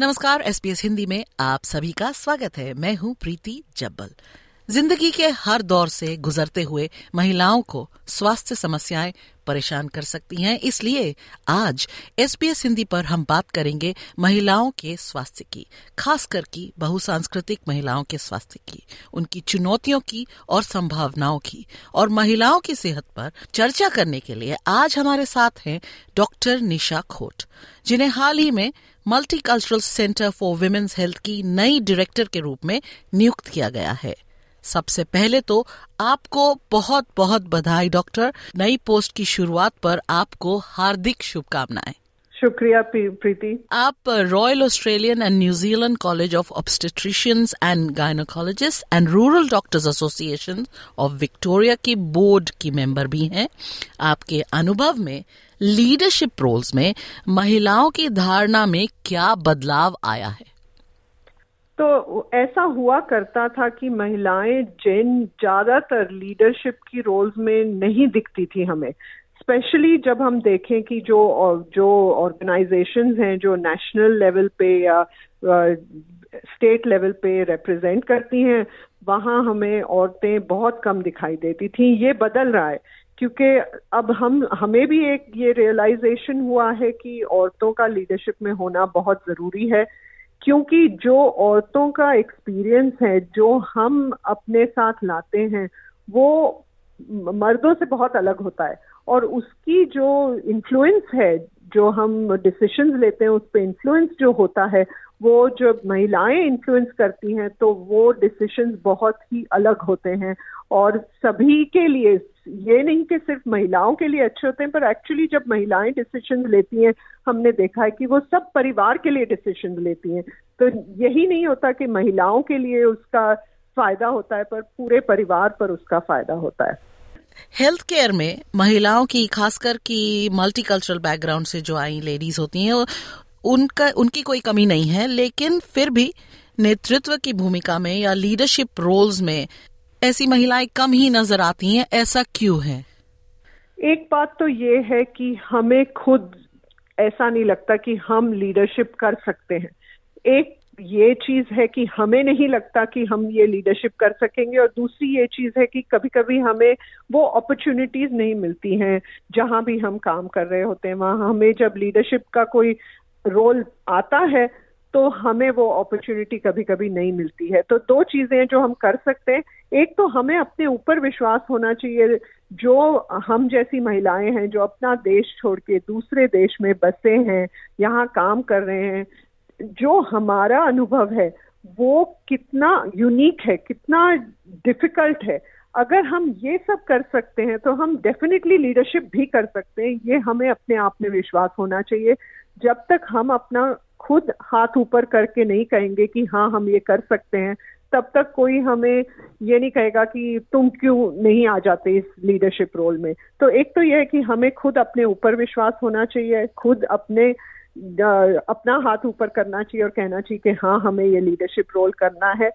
नमस्कार, SBS हिंदी में आप सभी का स्वागत है। मैं हूं प्रीति जब्बल। जिंदगी के हर दौर से गुजरते हुए महिलाओं को स्वास्थ्य समस्याएं परेशान कर सकती हैं, इसलिए आज SBS हिंदी पर हम बात करेंगे महिलाओं के स्वास्थ्य की, खासकर की बहुसांस्कृतिक महिलाओं के स्वास्थ्य की, उनकी चुनौतियों की और संभावनाओं की। और महिलाओं की सेहत पर चर्चा करने के लिए आज हमारे साथ हैं डॉक्टर निशा खोट, जिन्हें हाल ही में multicultural centre for women's health की नई डायरेक्टर के रूप में नियुक्त किया गया है। सबसे पहले तो आपको बहुत बहुत बधाई डॉक्टर, नई पोस्ट की शुरुआत पर आपको हार्दिक शुभकामनाएं। शुक्रिया प्रीति। आप royal Australian and New Zealand college of obstetricians and gynaecologist and rural doctors association of Victoria की बोर्ड की मेंबर भी हैं। आपके अनुभव में लीडरशिप रोल्स में महिलाओं की धारणा में क्या बदलाव आया है? तो ऐसा हुआ करता था कि महिलाएं ज्यादातर लीडरशिप की रोल्स में नहीं दिखती थी हमें, स्पेशली जब हम देखें कि जो ऑर्गेनाइजेशंस हैं जो नेशनल लेवल पे या स्टेट लेवल पे रिप्रेजेंट करती हैं, वहाँ हमें औरतें बहुत कम दिखाई देती थी। ये बदल रहा है क्योंकि अब हमें भी एक ये रियलाइजेशन हुआ है कि औरतों का लीडरशिप में होना बहुत ज़रूरी है, क्योंकि जो औरतों का एक्सपीरियंस है जो हम अपने साथ लाते हैं वो मर्दों से बहुत अलग होता है, और उसकी जो इन्फ्लुएंस है, जो हम डिसीजंस लेते हैं उस पे इन्फ्लुएंस जो होता है, वो जो महिलाएं इन्फ्लुएंस करती हैं तो वो डिसीजंस बहुत ही अलग होते हैं और सभी के लिए, ये नहीं कि सिर्फ महिलाओं के लिए अच्छे होते हैं, पर एक्चुअली जब महिलाएं डिसीजंस लेती हैं हमने देखा है कि वो सब परिवार के लिए डिसीजंस लेती हैं। तो यही नहीं होता कि महिलाओं के लिए उसका फायदा होता है पर पूरे परिवार पर उसका फायदा होता है। हेल्थ केयर में महिलाओं की, खासकर की मल्टीकल्चरल बैकग्राउंड से जो आई लेडीज होती हैं, उनकी कोई कमी नहीं है, लेकिन फिर भी नेतृत्व की भूमिका में या लीडरशिप रोल्स में ऐसी महिलाएं कम ही नजर आती हैं। ऐसा क्यों है? एक बात तो ये है कि हमें खुद ऐसा नहीं लगता कि हम लीडरशिप कर सकते हैं। एक ये चीज है कि हमें नहीं लगता कि हम ये लीडरशिप कर सकेंगे, और दूसरी ये चीज है कि कभी कभी हमें वो अपॉर्चुनिटीज नहीं मिलती हैं। जहां भी हम काम कर रहे होते हैं वहां हमें जब लीडरशिप का कोई रोल आता है तो हमें वो अपॉर्चुनिटी कभी कभी नहीं मिलती है। तो दो चीजें जो हम कर सकते हैं, एक तो हमें अपने ऊपर विश्वास होना चाहिए, जो हम जैसी महिलाएं हैं जो अपना देश छोड़ के दूसरे देश में बसे हैं, यहाँ काम कर रहे हैं, जो हमारा अनुभव है वो कितना यूनिक है, कितना डिफिकल्ट है। अगर हम ये सब कर सकते हैं तो हम डेफिनेटली लीडरशिप भी कर सकते हैं। ये हमें अपने आप में विश्वास होना चाहिए। जब तक हम अपना खुद हाथ ऊपर करके नहीं कहेंगे कि हाँ हम ये कर सकते हैं, तब तक कोई हमें ये नहीं कहेगा कि तुम क्यों नहीं आ जाते इस लीडरशिप रोल में। तो एक तो यह है कि हमें खुद अपने ऊपर विश्वास होना चाहिए, खुद अपना हाथ ऊपर करना चाहिए और कहना चाहिए कि हाँ हमें ये लीडरशिप रोल करना है।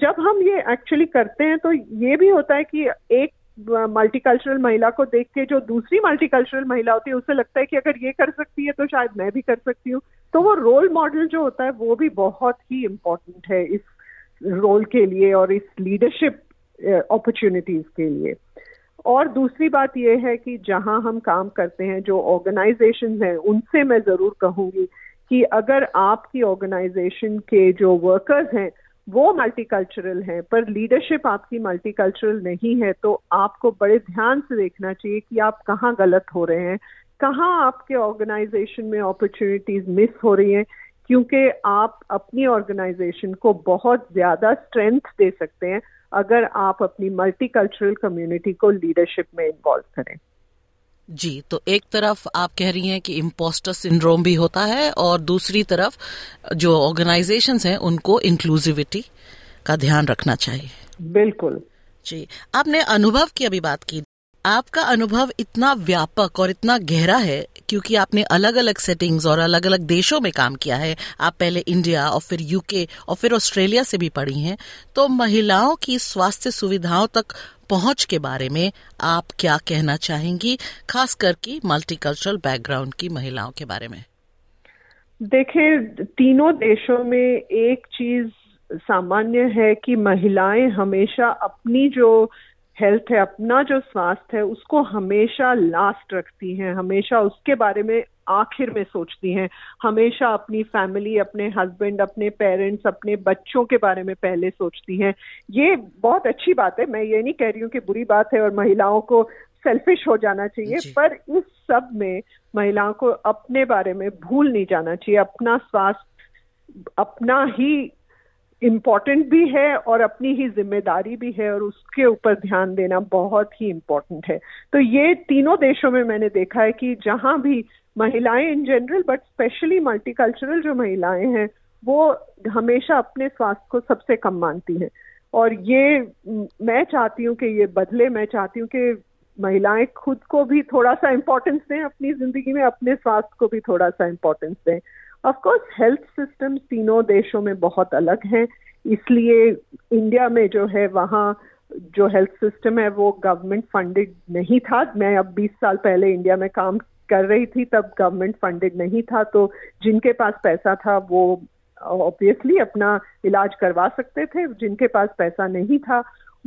जब हम ये एक्चुअली करते हैं तो ये भी होता है कि एक मल्टीकल्चरल महिला को देख के जो दूसरी मल्टीकल्चरल महिला होती है उसे लगता है कि अगर ये कर सकती है तो शायद मैं भी कर सकती हूँ। तो वो रोल मॉडल जो होता है वो भी बहुत ही इम्पोर्टेंट है इस रोल के लिए और इस लीडरशिप अपॉर्चुनिटीज के लिए। और दूसरी बात ये है कि जहां हम काम करते हैं, जो ऑर्गेनाइजेशंस हैं, उनसे मैं जरूर कहूंगी कि अगर आपकी ऑर्गेनाइजेशन के जो वर्कर्स हैं वो मल्टीकल्चरल हैं पर लीडरशिप आपकी मल्टीकल्चरल नहीं है, तो आपको बड़े ध्यान से देखना चाहिए कि आप कहाँ गलत हो रहे हैं, कहाँ आपके ऑर्गेनाइजेशन में अपॉर्चुनिटीज मिस हो रही हैं, क्योंकि आप अपनी ऑर्गेनाइजेशन को बहुत ज़्यादा स्ट्रेंथ दे सकते हैं अगर आप अपनी मल्टीकल्चरल कम्युनिटी को लीडरशिप में इन्वॉल्व करें। जी, तो एक तरफ आप कह रही हैं कि इम्पोस्टर सिंड्रोम भी होता है और दूसरी तरफ जो ऑर्गेनाइजेशंस हैं उनको इंक्लूसिविटी का ध्यान रखना चाहिए। बिल्कुल जी, आपने अनुभव की अभी बात की। आपका अनुभव इतना व्यापक और इतना गहरा है क्योंकि आपने अलग अलग सेटिंग्स और अलग अलग देशों में काम किया है। आप पहले इंडिया और फिर यूके और फिर ऑस्ट्रेलिया से भी पढ़ी हैं, तो महिलाओं की स्वास्थ्य सुविधाओं तक पहुंच के बारे में आप क्या कहना चाहेंगी, खास करके मल्टीकल्चरल बैकग्राउंड की महिलाओं के बारे में? देखिए, तीनों देशों में एक चीज सामान्य है कि महिलाएं हमेशा अपनी जो हेल्थ है, अपना जो स्वास्थ्य है, उसको हमेशा लास्ट रखती हैं, हमेशा उसके बारे में आखिर में सोचती हैं, हमेशा अपनी फैमिली, अपने हस्बैंड, अपने पेरेंट्स, अपने बच्चों के बारे में पहले सोचती हैं। ये बहुत अच्छी बात है, मैं ये नहीं कह रही हूँ कि बुरी बात है और महिलाओं को सेल्फिश हो जाना चाहिए, पर इस सब में महिलाओं को अपने बारे में भूल नहीं जाना चाहिए। अपना स्वास्थ्य अपना ही इम्पॉर्टेंट भी है और अपनी ही जिम्मेदारी भी है और उसके ऊपर ध्यान देना बहुत ही इम्पॉर्टेंट है। तो ये तीनों देशों में मैंने देखा है कि जहाँ भी महिलाएं in general but specially multicultural जो महिलाएं हैं वो हमेशा अपने स्वास्थ्य को सबसे कम मानती हैं। और ये मैं चाहती हूँ कि ये बदले। मैं चाहती हूँ कि महिलाएं खुद को भी थोड़ा सा इम्पोर्टेंस दें अपनी जिंदगी में, अपने स्वास्थ्य को भी थोड़ा सा इम्पोर्टेंस दें। ऑफ कोर्स हेल्थ सिस्टम तीनों देशों में बहुत अलग हैं, इसलिए इंडिया में जो है वहाँ जो हेल्थ सिस्टम है वो गवर्नमेंट फंडेड नहीं था। मैं अब 20 साल पहले इंडिया में काम कर रही थी, तब गवर्नमेंट फंडेड नहीं था, तो जिनके पास पैसा था वो ऑब्वियसली अपना इलाज करवा सकते थे, जिनके पास पैसा नहीं था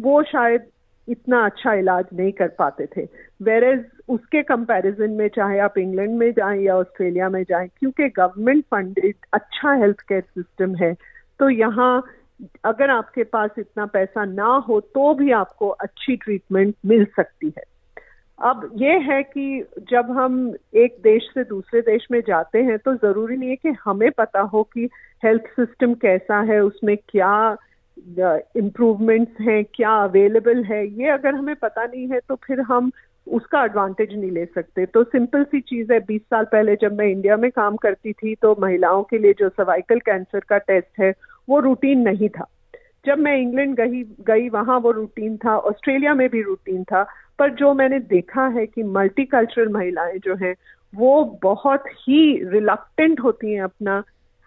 वो शायद इतना अच्छा इलाज नहीं कर पाते थे। वेरेज उसके कंपैरिजन में चाहे आप इंग्लैंड में जाएं या ऑस्ट्रेलिया में जाएं, क्योंकि गवर्नमेंट फंडेड अच्छा हेल्थ केयर सिस्टम है, तो यहाँ अगर आपके पास इतना पैसा ना हो तो भी आपको अच्छी ट्रीटमेंट मिल सकती है। अब ये है कि जब हम एक देश से दूसरे देश में जाते हैं तो ज़रूरी नहीं है कि हमें पता हो कि हेल्थ सिस्टम कैसा है, उसमें क्या इम्प्रूवमेंट्स हैं, क्या अवेलेबल है। ये अगर हमें पता नहीं है तो फिर हम उसका एडवांटेज नहीं ले सकते। तो सिंपल सी चीज़ है, 20 साल पहले जब मैं इंडिया में काम करती थी तो महिलाओं के लिए जो सर्वाइकल कैंसर का टेस्ट है वो रूटीन नहीं था। जब मैं इंग्लैंड गई वहाँ वो रूटीन था, ऑस्ट्रेलिया में भी रूटीन था। पर जो मैंने देखा है कि मल्टीकल्चरल महिलाएं जो हैं वो बहुत ही रिलक्टेंट होती हैं अपना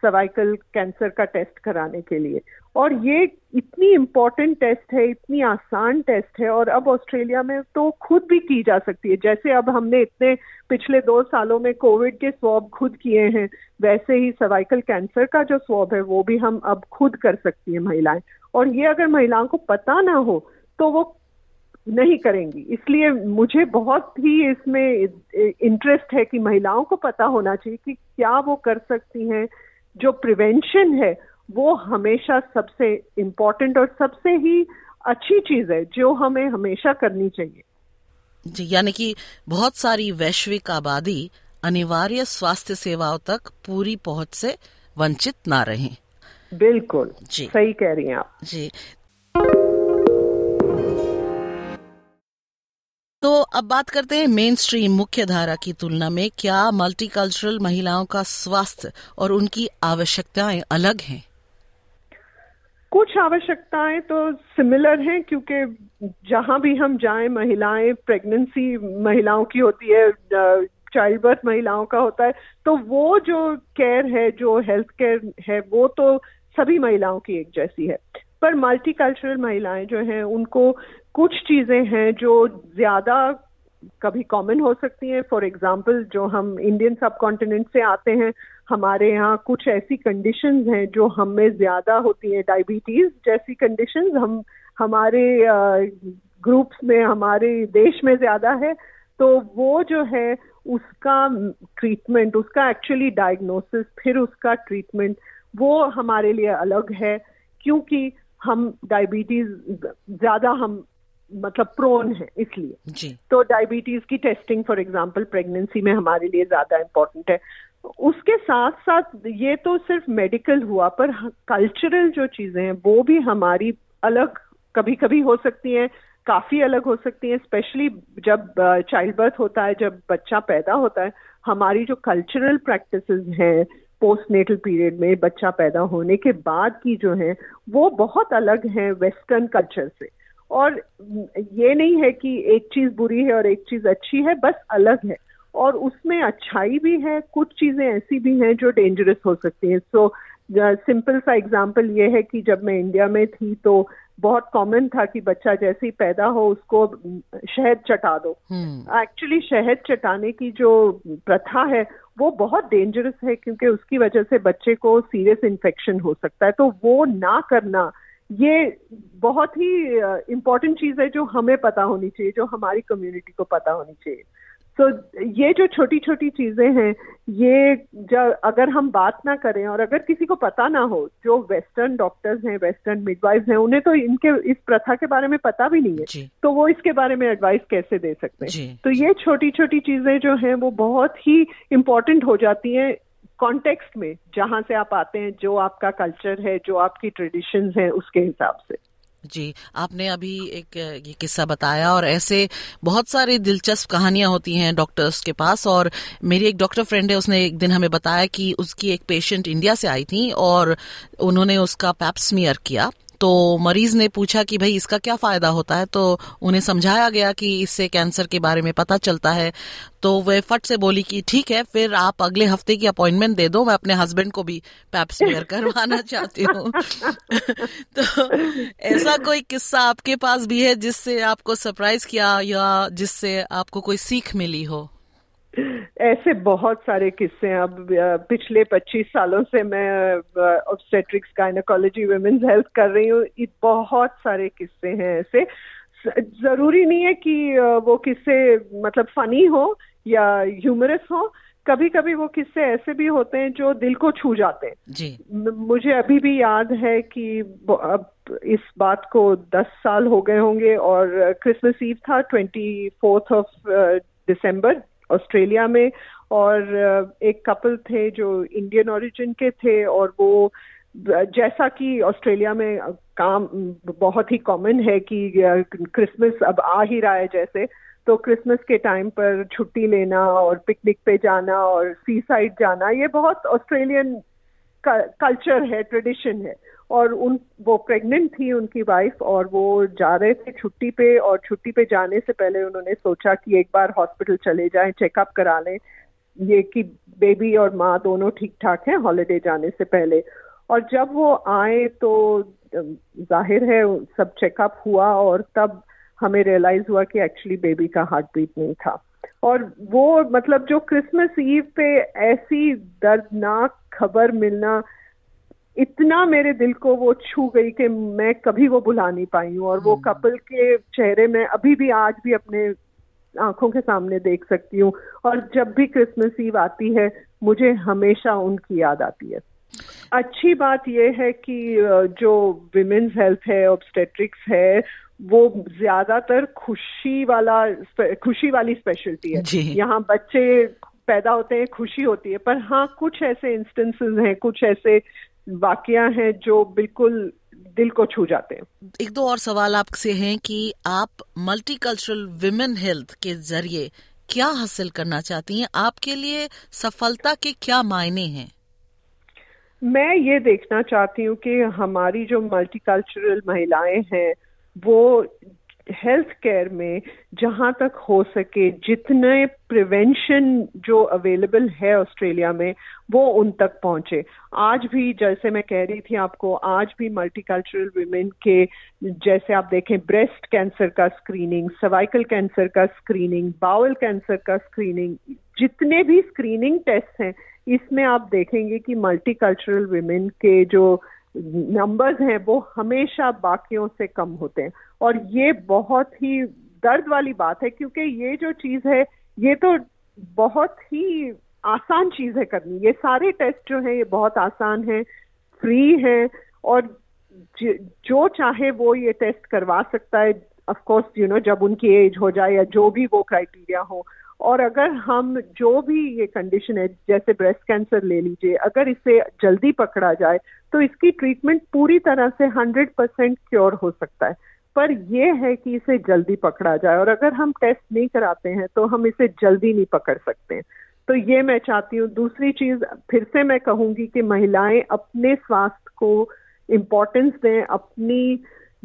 सर्वाइकल कैंसर का टेस्ट कराने के लिए। और ये इतनी इम्पॉर्टेंट टेस्ट है, इतनी आसान टेस्ट है, और अब ऑस्ट्रेलिया में तो खुद भी की जा सकती है। जैसे अब हमने इतने पिछले 2 सालों में कोविड के स्वैब खुद किए हैं, वैसे ही सर्वाइकल कैंसर का जो स्वैब है वो भी हम अब खुद कर सकती हैं महिलाएं। और ये अगर महिलाओं को पता ना हो तो वो नहीं करेंगी। इसलिए मुझे बहुत ही इसमें इंटरेस्ट है कि महिलाओं को पता होना चाहिए कि क्या वो कर सकती हैं। जो प्रिवेंशन है वो हमेशा सबसे इम्पोर्टेंट और सबसे ही अच्छी चीज है जो हमें हमेशा करनी चाहिए। जी, यानी कि बहुत सारी वैश्विक आबादी अनिवार्य स्वास्थ्य सेवाओं तक पूरी पहुंच से वंचित ना रहें। बिल्कुल जी, सही कह रही हैं आप जी। तो अब बात करते हैं मेन स्ट्रीम मुख्य धारा की तुलना में क्या मल्टीकल्चरल महिलाओं का स्वास्थ्य और उनकी आवश्यकताएं अलग हैं? कुछ आवश्यकताएं तो सिमिलर हैं क्योंकि जहां भी हम जाएं महिलाएं, प्रेगनेंसी महिलाओं की होती है, चाइल्ड बर्थ महिलाओं का होता है, तो वो जो केयर है, जो हेल्थ केयर है वो तो सभी महिलाओं की एक जैसी है। पर मल्टीकल्चरल महिलाएं जो हैं उनको कुछ चीज़ें हैं जो ज़्यादा कभी कॉमन हो सकती हैं। फॉर एग्जांपल, जो हम इंडियन सब कॉन्टिनेंट से आते हैं, हमारे यहाँ कुछ ऐसी कंडीशंस हैं जो हमें ज़्यादा होती हैं। डायबिटीज़ जैसी कंडीशंस हम हमारे ग्रुप्स में, हमारे देश में ज़्यादा है, तो वो जो है उसका ट्रीटमेंट, उसका एक्चुअली डायग्नोसिस, फिर उसका ट्रीटमेंट, वो हमारे लिए अलग है क्योंकि हम डायबिटीज ज़्यादा हम प्रोन है, इसलिए तो डायबिटीज की टेस्टिंग फॉर एग्जांपल प्रेगनेंसी में हमारे लिए ज़्यादा इम्पोर्टेंट है। उसके साथ साथ ये तो सिर्फ मेडिकल हुआ, पर कल्चरल जो चीज़ें हैं वो भी हमारी अलग कभी कभी हो सकती हैं, काफ़ी अलग हो सकती हैं, स्पेशली जब चाइल्ड बर्थ होता है, जब बच्चा पैदा होता है। हमारी जो कल्चरल प्रैक्टिसेस हैं पोस्टनेटल पीरियड में बच्चा पैदा होने के बाद की जो हैं वो बहुत अलग हैं वेस्टर्न कल्चर से, और ये नहीं है कि एक चीज़ बुरी है और एक चीज़ अच्छी है, बस अलग है, और उसमें अच्छाई भी है, कुछ चीज़ें ऐसी भी हैं जो डेंजरस हो सकती हैं। सो सिंपल सा एग्जांपल ये है कि जब मैं इंडिया में थी तो बहुत कॉमन था कि बच्चा जैसे ही पैदा हो उसको शहद चटा दो। एक्चुअली शहद चटाने की जो प्रथा है वो बहुत डेंजरस है क्योंकि उसकी वजह से बच्चे को सीरियस इन्फेक्शन हो सकता है, तो वो ना करना ये बहुत ही इम्पोर्टेंट चीज़ है जो हमें पता होनी चाहिए, जो हमारी कम्युनिटी को पता होनी चाहिए। तो ये जो छोटी छोटी चीज़ें हैं ये अगर हम बात ना करें और अगर किसी को पता ना हो, जो वेस्टर्न डॉक्टर्स हैं, वेस्टर्न मिडवाइफ्स हैं, उन्हें तो इनके इस प्रथा के बारे में पता भी नहीं है, तो वो इसके बारे में एडवाइस कैसे दे सकते हैं। तो ये छोटी छोटी चीज़ें जो हैं वो बहुत ही इम्पोर्टेंट हो जाती हैं कॉन्टेक्स्ट में, जहाँ से आप आते हैं, जो आपका कल्चर है, जो आपकी ट्रेडिशंस हैं, उसके हिसाब से। जी, आपने अभी एक ये किस्सा बताया और ऐसे बहुत सारी दिलचस्प कहानियां होती हैं डॉक्टर्स के पास। और मेरी एक डॉक्टर फ्रेंड है, उसने एक दिन हमें बताया कि उसकी एक पेशेंट इंडिया से आई थी और उन्होंने उसका पैप स्मीयर किया, तो मरीज ने पूछा कि भाई इसका क्या फ़ायदा होता है, तो उन्हें समझाया गया कि इससे कैंसर के बारे में पता चलता है। तो वह फट से बोली कि ठीक है, फिर आप अगले हफ्ते की अपॉइंटमेंट दे दो, मैं अपने हस्बैंड को भी पैप स्मीयर करवाना चाहती हूँ। तो ऐसा कोई किस्सा आपके पास भी है जिससे आपको सरप्राइज किया या जिससे आपको कोई सीख मिली हो? ऐसे बहुत सारे किस्से हैं। अब पिछले 25 सालों से मैं ऑब्स्टेट्रिक्स गायनेकोलॉजी वुमेन्स हेल्थ कर रही हूँ, बहुत सारे किस्से हैं ऐसे। जरूरी नहीं है कि वो किस्से फनी हो या ह्यूमरस हो, कभी कभी वो किस्से ऐसे भी होते हैं जो दिल को छू जाते हैं जी। मुझे अभी भी याद है कि अब इस बात को 10 साल हो गए होंगे और क्रिसमस ईव था 24 दिसंबर ऑस्ट्रेलिया में, और एक कपल थे जो इंडियन ओरिजिन के थे, और वो जैसा कि ऑस्ट्रेलिया में काम बहुत ही कॉमन है कि क्रिसमस अब आ ही रहा है जैसे, तो क्रिसमस के टाइम पर छुट्टी लेना और पिकनिक पे जाना और सी साइड जाना, ये बहुत ऑस्ट्रेलियन कल्चर है, ट्रेडिशन है। और वो प्रेग्नेंट थी उनकी वाइफ, और वो जा रहे थे छुट्टी पे, और छुट्टी पे जाने से पहले उन्होंने सोचा कि एक बार हॉस्पिटल चले जाएं, चेकअप करा लें ये कि बेबी और माँ दोनों ठीक ठाक हैं हॉलिडे जाने से पहले। और जब वो आए तो जाहिर है सब चेकअप हुआ, और तब हमें रियलाइज हुआ कि एक्चुअली बेबी का हार्ट बीट नहीं था। और वो जो क्रिसमस ईव पे ऐसी दर्दनाक खबर मिलना, इतना मेरे दिल को वो छू गई कि मैं कभी वो भुला नहीं पाई हूँ। और वो कपल के चेहरे में अभी भी, आज भी अपने आंखों के सामने देख सकती हूँ, और जब भी क्रिसमस ईव आती है मुझे हमेशा उनकी याद आती है। अच्छी बात ये है कि जो विमेन्स हेल्थ है, ऑब्स्टेट्रिक्स है, वो ज्यादातर खुशी वाली स्पेशलिटी है। यहाँ बच्चे पैदा होते हैं, खुशी होती है, पर हाँ कुछ ऐसे इंस्टेंसेस हैं, कुछ ऐसे वाकया हैं जो बिल्कुल दिल को छू जाते हैं। एक दो और सवाल आपसे हैं कि आप मल्टीकल्चरल विमेन हेल्थ के जरिए क्या हासिल करना चाहती हैं, आपके लिए सफलता के क्या मायने हैं? मैं ये देखना चाहती हूँ कि हमारी जो मल्टीकल्चरल महिलाएं हैं वो हेल्थ केयर में जहाँ तक हो सके जितने प्रिवेंशन जो अवेलेबल है ऑस्ट्रेलिया में वो उन तक पहुँचे। आज भी, जैसे मैं कह रही थी आपको, आज भी मल्टीकल्चरल वीमेन के, जैसे आप देखें, ब्रेस्ट कैंसर का स्क्रीनिंग, सर्वाइकल कैंसर का स्क्रीनिंग, बाउल कैंसर का स्क्रीनिंग, जितने भी स्क्रीनिंग टेस्ट हैं इसमें आप देखेंगे कि मल्टीकल्चरल वीमेन के जो नंबर्स हैं वो हमेशा बाकियों से कम होते हैं। और ये बहुत ही दर्द वाली बात है, क्योंकि ये जो चीज़ है ये तो बहुत ही आसान चीज़ है करनी। ये सारे टेस्ट जो हैं ये बहुत आसान हैं, फ्री हैं और जो चाहे वो ये टेस्ट करवा सकता है, ऑफ कोर्स यू नो जब उनकी एज हो जाए या जो भी वो क्राइटेरिया हो। और अगर हम जो भी ये कंडीशन है जैसे ब्रेस्ट कैंसर ले लीजिए, अगर इसे जल्दी पकड़ा जाए तो इसकी ट्रीटमेंट पूरी तरह से 100% क्योर हो सकता है, पर यह है कि इसे जल्दी पकड़ा जाए और अगर हम टेस्ट नहीं कराते हैं तो हम इसे जल्दी नहीं पकड़ सकते हैं। तो ये मैं चाहती हूँ। दूसरी चीज़ फिर से मैं कहूँगी कि महिलाएं अपने स्वास्थ्य को इम्पोर्टेंस दें, अपनी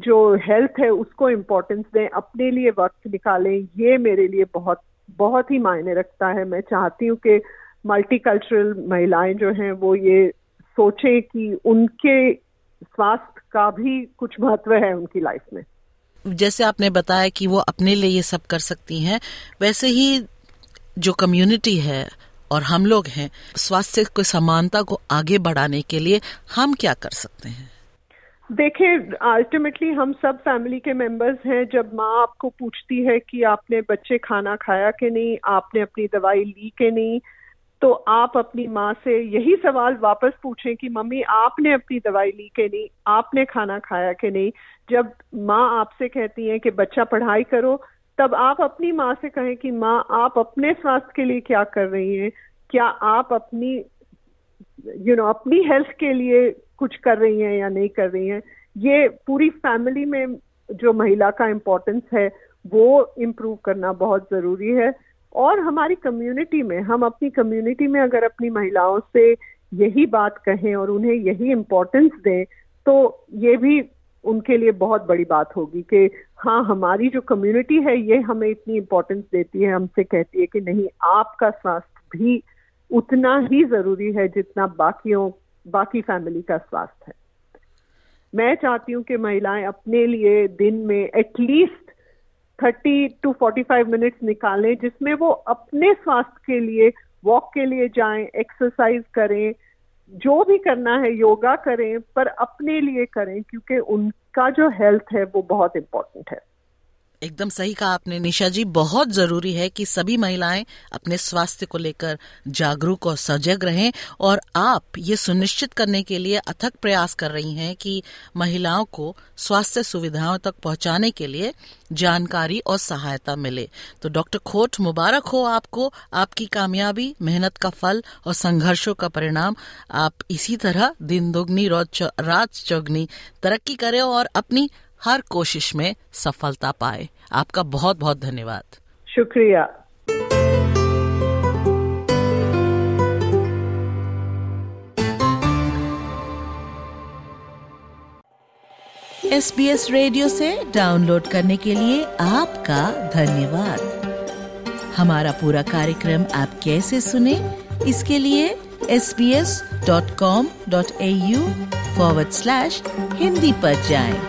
जो हेल्थ है उसको इम्पोर्टेंस दें, अपने लिए वक्त निकालें। ये मेरे लिए बहुत बहुत ही मायने रखता है। मैं चाहती हूँ कि मल्टीकल्चरल महिलाएं जो हैं वो ये सोचें कि उनके स्वास्थ्य का भी कुछ महत्व है उनकी लाइफ में। जैसे आपने बताया कि वो अपने लिए ये सब कर सकती हैं, वैसे ही जो कम्युनिटी है और हम लोग हैं, स्वास्थ्य की समानता को आगे बढ़ाने के लिए हम क्या कर सकते हैं? देखें, अल्टीमेटली हम सब फैमिली के मेंबर्स हैं। जब माँ आपको पूछती है कि आपने बच्चे खाना खाया कि नहीं, आपने अपनी दवाई ली कि नहीं, तो आप अपनी माँ से यही सवाल वापस पूछें कि मम्मी आपने अपनी दवाई ली कि नहीं, आपने खाना खाया कि नहीं। जब माँ आपसे कहती है कि बच्चा पढ़ाई करो, तब आप अपनी माँ से कहें कि माँ आप अपने स्वास्थ्य के लिए क्या कर रही हैं, क्या आप अपनी अपनी हेल्थ के लिए कुछ कर रही हैं या नहीं कर रही हैं। ये पूरी फैमिली में जो महिला का इम्पोर्टेंस है वो इम्प्रूव करना बहुत ज़रूरी है। और हमारी कम्युनिटी में, हम अपनी कम्युनिटी में अगर अपनी महिलाओं से यही बात कहें और उन्हें यही इम्पोर्टेंस दें तो ये भी उनके लिए बहुत बड़ी बात होगी कि हाँ हमारी जो कम्युनिटी है ये हमें इतनी इम्पोर्टेंस देती है, हमसे कहती है कि नहीं आपका स्वास्थ्य भी उतना ही जरूरी है जितना बाकी फैमिली का स्वास्थ्य है। मैं चाहती हूँ कि महिलाएं अपने लिए दिन में एटलीस्ट 30 to 45 मिनट्स निकालें जिसमें वो अपने स्वास्थ्य के लिए वॉक के लिए जाएं, एक्सरसाइज करें, जो भी करना है, योगा करें, पर अपने लिए करें क्योंकि उनका जो हेल्थ है वो बहुत इम्पोर्टेंट है। एकदम सही कहा आपने निशा जी। बहुत जरूरी है कि सभी महिलाएं अपने स्वास्थ्य को लेकर जागरूक और सजग रहें और आप ये सुनिश्चित करने के लिए अथक प्रयास कर रही हैं कि महिलाओं को स्वास्थ्य सुविधाओं तक पहुंचाने के लिए जानकारी और सहायता मिले। तो डॉक्टर खोट, मुबारक हो आपको। आपकी कामयाबी, मेहनत का फल और संघर्षों का परिणाम। आप इसी तरह दिन दोगुनी रात चौगुनी तरक्की करें और अपनी हर कोशिश में सफलता पाए। आपका बहुत बहुत धन्यवाद। शुक्रिया। SBS रेडियो से डाउनलोड करने के लिए आपका धन्यवाद। हमारा पूरा कार्यक्रम आप कैसे सुने इसके लिए sbs.com.au/hindi पर जाएं।